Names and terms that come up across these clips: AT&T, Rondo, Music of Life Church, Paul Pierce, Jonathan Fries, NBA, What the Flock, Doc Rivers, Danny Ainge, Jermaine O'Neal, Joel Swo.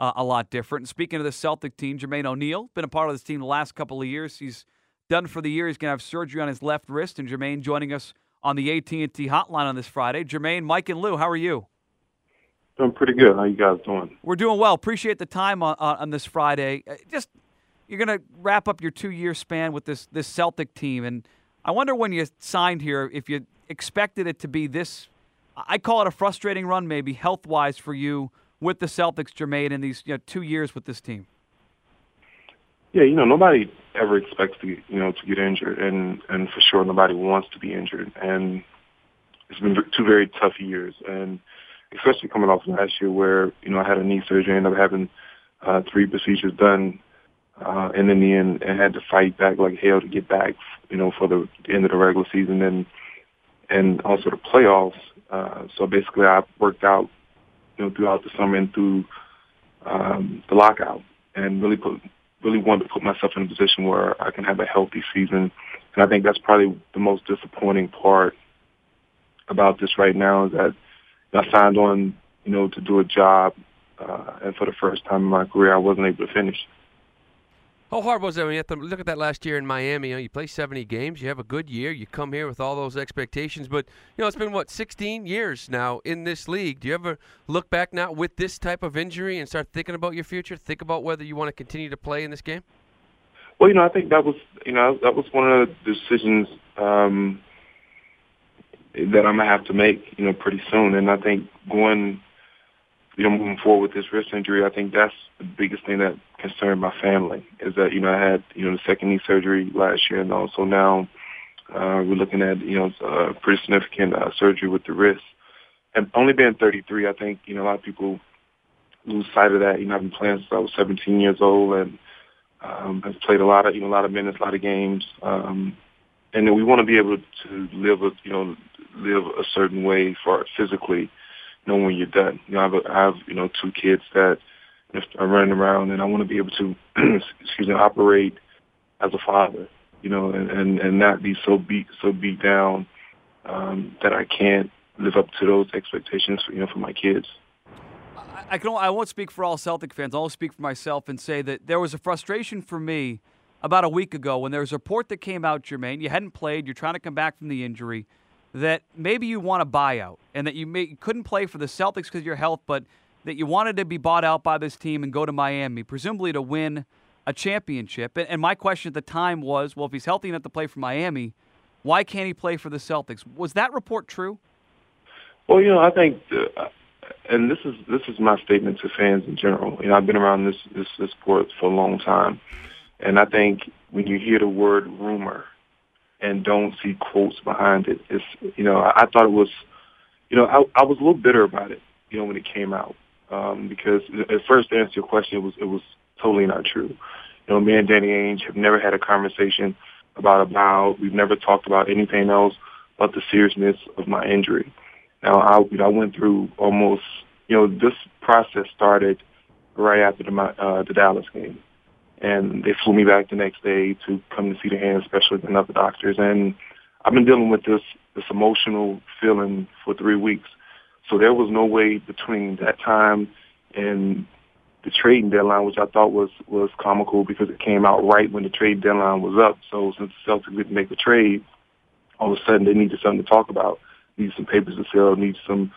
A lot different. Speaking of the Celtic team, Jermaine O'Neal, been a part of this team the last couple of years. He's done for the year. He's going to have surgery on his left wrist, and Jermaine joining us on the AT&T hotline on this Friday. Jermaine, Mike, and Lou, how are you? Doing pretty good. How you guys doing? We're doing well. Appreciate the time on this Friday. Just, you're going to wrap up your 2-year span with this Celtic team, and I wonder when you signed here if you expected it to be this, I call it a frustrating run maybe health-wise for you, with the Celtics, Jermaine, in these 2 years with this team? Yeah, nobody ever expects to to get injured, and for sure nobody wants to be injured. And it's been 2 very tough years, and especially coming off last year where I had a knee surgery, ended up having 3 procedures done, and in the end, I had to fight back like hell to get back for the end of the regular season and also the playoffs. So basically, I worked out throughout the summer and through the lockout, and really wanted to put myself in a position where I can have a healthy season. And I think that's probably the most disappointing part about this right now is that I signed on, to do a job, and for the first time in my career, I wasn't able to finish. How hard was that? When you have to look at that last year in Miami, you play 70 games, you have a good year, you come here with all those expectations, but it's been 16 years now in this league. Do you ever look back now with this type of injury and start thinking about your future? Think about whether you want to continue to play in this game? Well, I think that was one of the decisions that I'm gonna have to make, pretty soon. And I think moving forward with this wrist injury, I think that's the biggest thing that concerned my family is that, I had, the second knee surgery last year, and also now we're looking at, a pretty significant surgery with the wrist. And only being 33, I think, a lot of people lose sight of that. I've been playing since I was 17 years old, and I've played a lot of minutes, a lot of games. And then we want to be able to live a certain way for physically, when you're done. I have 2 kids that are running around, and I want to be able to, operate as a father, and not be so beat down that I can't live up to those expectations, for my kids. I won't speak for all Celtic fans. I'll speak for myself and say that there was a frustration for me about a week ago when there was a report that came out, Jermaine, you hadn't played, you're trying to come back from the injury, that maybe you want a buyout and that you couldn't play for the Celtics because of your health, but that you wanted to be bought out by this team and go to Miami, presumably to win a championship. And my question at the time was, well, if he's healthy enough to play for Miami, why can't he play for the Celtics? Was that report true? Well, I think, and this is my statement to fans in general. I've been around this sport for a long time, and I think when you hear the word rumor and don't see quotes behind it, it's, I thought it was, I was a little bitter about it, when it came out, because at first, to answer your question, it was totally not true. Me and Danny Ainge have never had a conversation about a buyout. We've never talked about anything else but the seriousness of my injury. Now, I went through almost, this process started right after the Dallas game. And they flew me back the next day to come to see the hand specialist and other doctors. And I've been dealing with this emotional feeling for 3 weeks. So there was no way between that time and the trading deadline, which I thought was comical because it came out right when the trade deadline was up. So since the Celtics didn't make a trade, all of a sudden they needed something to talk about, need some papers to sell, need some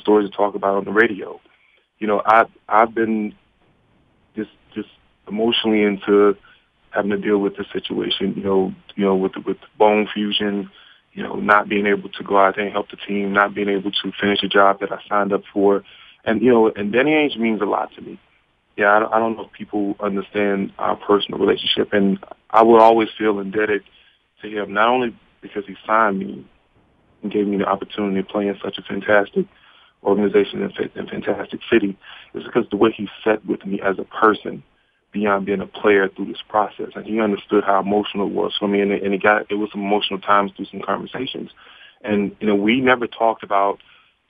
stories to talk about on the radio. I've been just emotionally into having to deal with the situation, with bone fusion, not being able to go out there and help the team, not being able to finish a job that I signed up for. And, and Danny Ainge means a lot to me. Yeah, I don't know if people understand our personal relationship. And I will always feel indebted to him, not only because he signed me and gave me the opportunity to play in such a fantastic organization and fantastic city, is because the way he sat with me as a person beyond being a player through this process. And he understood how emotional it was for me, and it was some emotional times through some conversations. And, you know, we never talked about,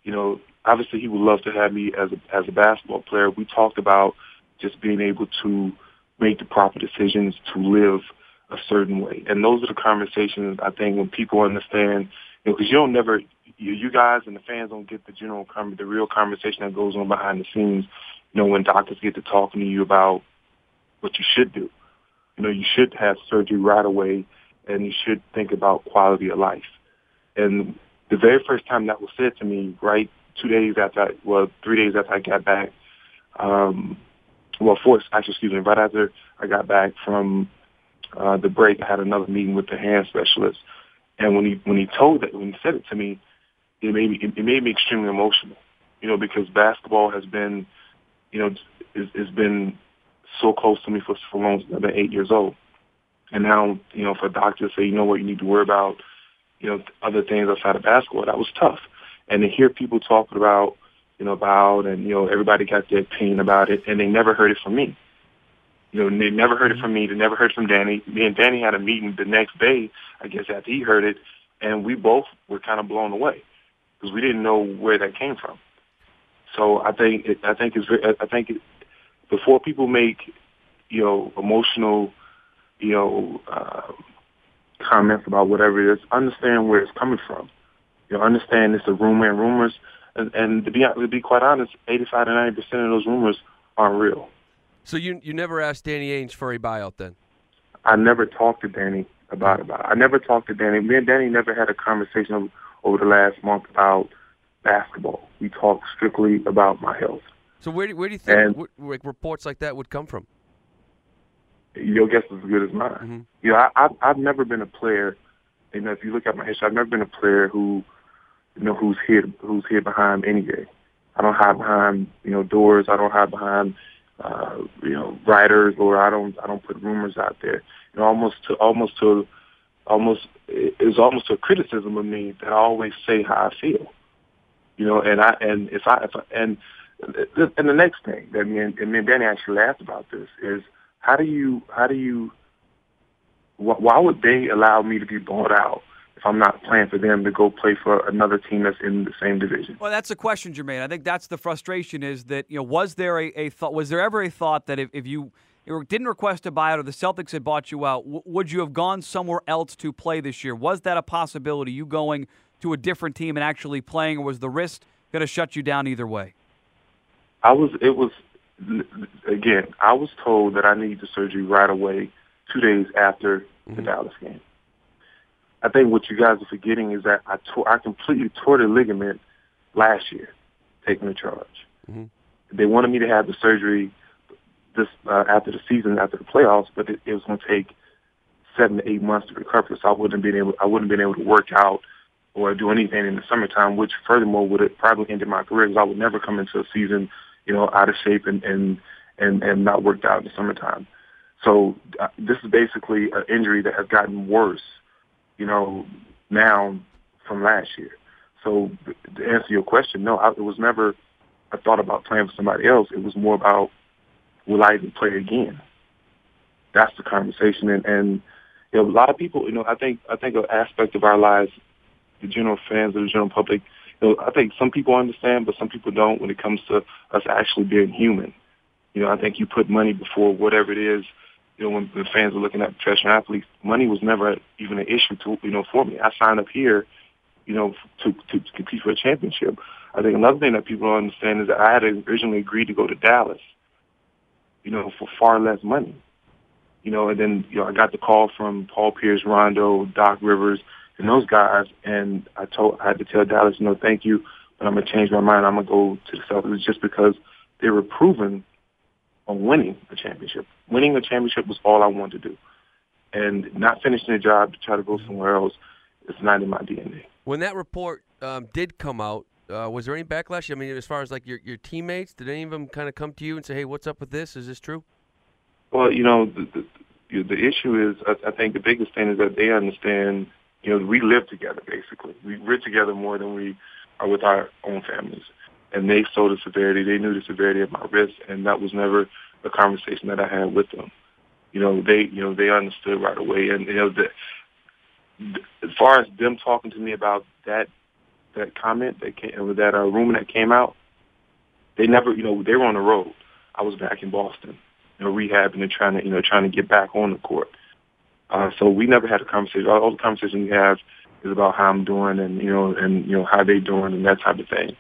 you know, obviously he would love to have me as a basketball player. We talked about just being able to make the proper decisions to live a certain way. And those are the conversations, I think, when people understand, you know, because you guys and the fans don't get the real conversation that goes on behind the scenes, you know, when doctors get to talking to you about what you should do. You know, you should have surgery right away, and you should think about quality of life. And the very first time that was said to me, right, 3 days after I got back, right after I got back from the break, I had another meeting with the hand specialist. And when he said it to me, it made me extremely emotional, you know, because basketball has been, you know, it's been so close to me for long since I've been 8 years old. And now, you know, for a doctor to say, you know what, you need to worry about, you know, other things outside of basketball, that was tough. And to hear people talking about, you know, about, and, you know, everybody got their opinion about it, and they never heard it from me. You know, they never heard it from me. They never heard it from Danny. Me and Danny had a meeting the next day, I guess, after he heard it, and we both were kind of blown away because we didn't know where that came from. So I think before people make, you know, emotional, you know, comments about whatever it is, understand where it's coming from. You know, understand it's a rumor and rumors. And to be quite honest, 85 to 90% of those rumors aren't real. So you never asked Danny Ainge for a buyout then? I never talked to Danny about it. I never talked to Danny. Me and Danny never had a conversation over the last month about basketball. We talked strictly about my health. So where do you think reports like that would come from? Your guess is as good as mine. Mm-hmm. You know, I've never been a player. You know, if you look at my history, I've never been a player who, you know, who's hid behind anything. I don't hide behind, you know, doors. I don't hide behind, you know, writers, or I don't put rumors out there. You know, it's almost a criticism of me that I always say how I feel. You know, and the next thing that me and Danny actually laughed about this is why would they allow me to be bought out if I'm not playing for them to go play for another team that's in the same division? Well, that's the question, Jermaine. I think that's the frustration, is that, you know, was there ever a thought that if you didn't request a buyout or the Celtics had bought you out, would you have gone somewhere else to play this year? Was that a possibility, you going to a different team and actually playing, or was the risk going to shut you down either way? I was told that I needed the surgery right away 2 days after the Dallas game. I think what you guys are forgetting is that I completely tore the ligament last year, taking the charge. Mm-hmm. They wanted me to have the surgery this after the season, after the playoffs, but it was going to take 7 to 8 months to recover, so I wouldn't have been able to work out or do anything in the summertime, which furthermore would have probably ended my career because I would never come into a season, you know, out of shape and not worked out in the summertime. So this is basically an injury that has gotten worse, you know, now from last year. So to answer your question, no, it was never a thought about playing for somebody else. It was more about, will I even play again? That's the conversation. And you know, a lot of people, you know, I think an aspect of our lives, the general fans of the general public, you know, I think some people understand, but some people don't when it comes to us actually being human. You know, I think you put money before whatever it is. You know, when the fans are looking at professional athletes, money was never even an issue for me. I signed up here, you know, to compete for a championship. I think another thing that people don't understand is that I had originally agreed to go to Dallas, you know, for far less money. You know, and then, you know, I got the call from Paul Pierce, Rondo, Doc Rivers, and those guys, and I had to tell Dallas, you know, thank you, but I'm going to change my mind. I'm going to go to the Celtics. It was just because they were proven on winning a championship. Winning a championship was all I wanted to do. And not finishing a job to try to go somewhere else is not in my DNA. When that report did come out, was there any backlash? I mean, as far as like your teammates, did any of them kind of come to you and say, hey, what's up with this? Is this true? Well, you know, the issue is, I think the biggest thing is that they understand, you know, we live together basically. We're together more than we are with our own families. and they saw the severity. They knew the severity of my risk, and that was never a conversation that I had with them. They understood right away. And as far as them talking to me about that comment that came, or that rumor that came out, they never. They were on the road. I was back in Boston, rehabbing and trying to get back on the court. So we never had a conversation. All the conversation we have is about how I'm doing and how they doing and that type of thing.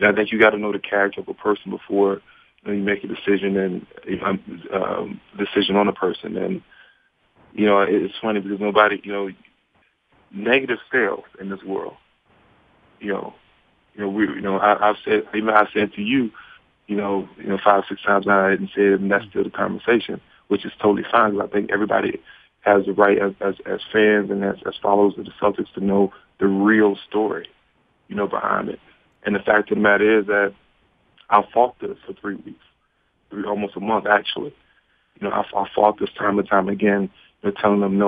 And I think you got to know the character of a person before you make a decision decision on a person. And it's funny because nobody negative sales in this world. I've said, even I said to you, 5-6 times now, I hadn't said it, and that's still the conversation, which is totally fine. But I think everybody has the right as fans and as followers of the Celtics to know the real story, behind it. And the fact of the matter is that I fought this for 3 weeks, almost a month actually. I fought this time and time again, telling them,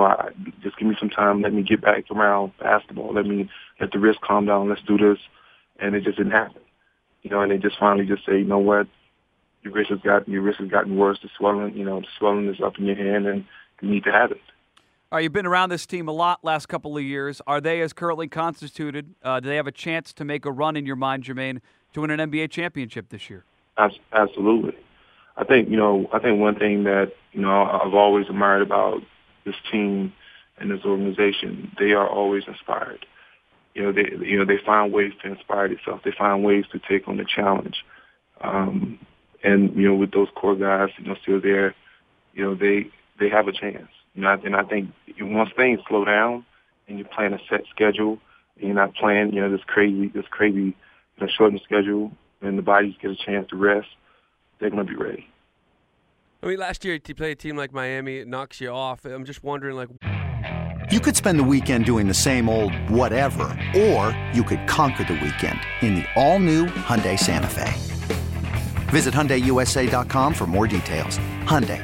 just give me some time, let me get back around basketball, let the wrist calm down, let's do this. And it just didn't happen. And they just finally just say, you know what, your wrist has gotten worse, the swelling is up in your hand, and you need to have it. All right, you've been around this team a lot last couple of years. Are they as currently constituted? Do they have a chance to make a run, in your mind, Jermaine, to win an NBA championship this year? Absolutely. I think one thing that, I've always admired about this team and this organization, they are always inspired. They find ways to inspire themselves. They find ways to take on the challenge. And with those core guys, still there, they have a chance. And I think once things slow down and you're playing a set schedule and you're not playing, this crazy shortened schedule, and the bodies get a chance to rest, they're going to be ready. I mean, last year to play a team like Miami, it knocks you off. I'm just wondering, You could spend the weekend doing the same old whatever, or you could conquer the weekend in the all-new Hyundai Santa Fe. Visit HyundaiUSA.com for more details. Hyundai.